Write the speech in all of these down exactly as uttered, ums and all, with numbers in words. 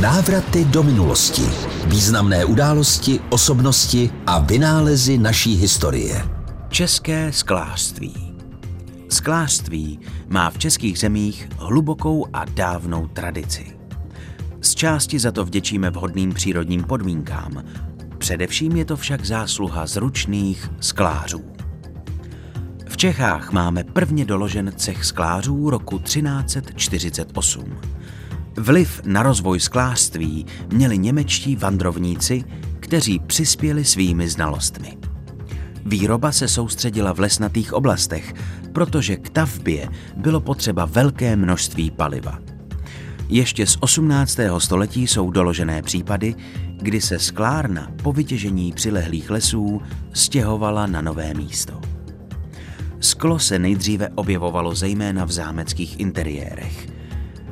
Návraty do minulosti. Významné události, osobnosti a vynálezy naší historie. České sklářství. Sklářství má v českých zemích hlubokou a dávnou tradici. Z části za to vděčíme vhodným přírodním podmínkám. Především je to však zásluha zručných sklářů. V Čechách máme prvně doložen cech sklářů roku třináct set čtyřicet osm. Vliv na rozvoj sklářství měli němečtí vandrovníci, kteří přispěli svými znalostmi. Výroba se soustředila v lesnatých oblastech, protože k tavbě bylo potřeba velké množství paliva. Ještě z osmnáctého století jsou doložené případy, kdy se sklárna po vytěžení přilehlých lesů stěhovala na nové místo. Sklo se nejdříve objevovalo zejména v zámeckých interiérech.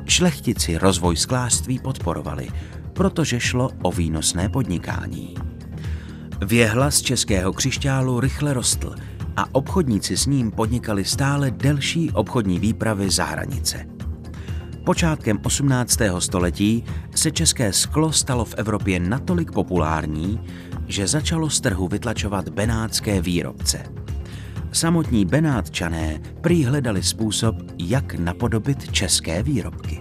Šlechtici rozvoj sklářství podporovali, protože šlo o výnosné podnikání. Věhla z českého křišťálu rychle rostl a obchodníci s ním podnikali stále delší obchodní výpravy za hranice. Počátkem osmnáctého století se české sklo stalo v Evropě natolik populární, že začalo z trhu vytlačovat benátské výrobce. Samotní Benátčané prý hledali způsob, jak napodobit české výrobky.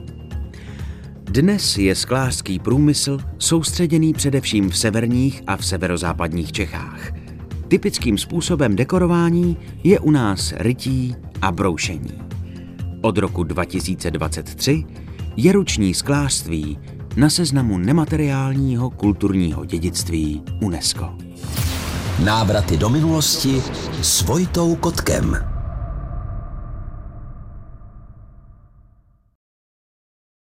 Dnes je sklářský průmysl soustředěný především v severních a v severozápadních Čechách. Typickým způsobem dekorování je u nás rytí a broušení. Od roku dva tisíce dvacet tři je ruční sklářství na seznamu nemateriálního kulturního dědictví UNESCO. Návraty do minulosti s Vojtou Kotkem.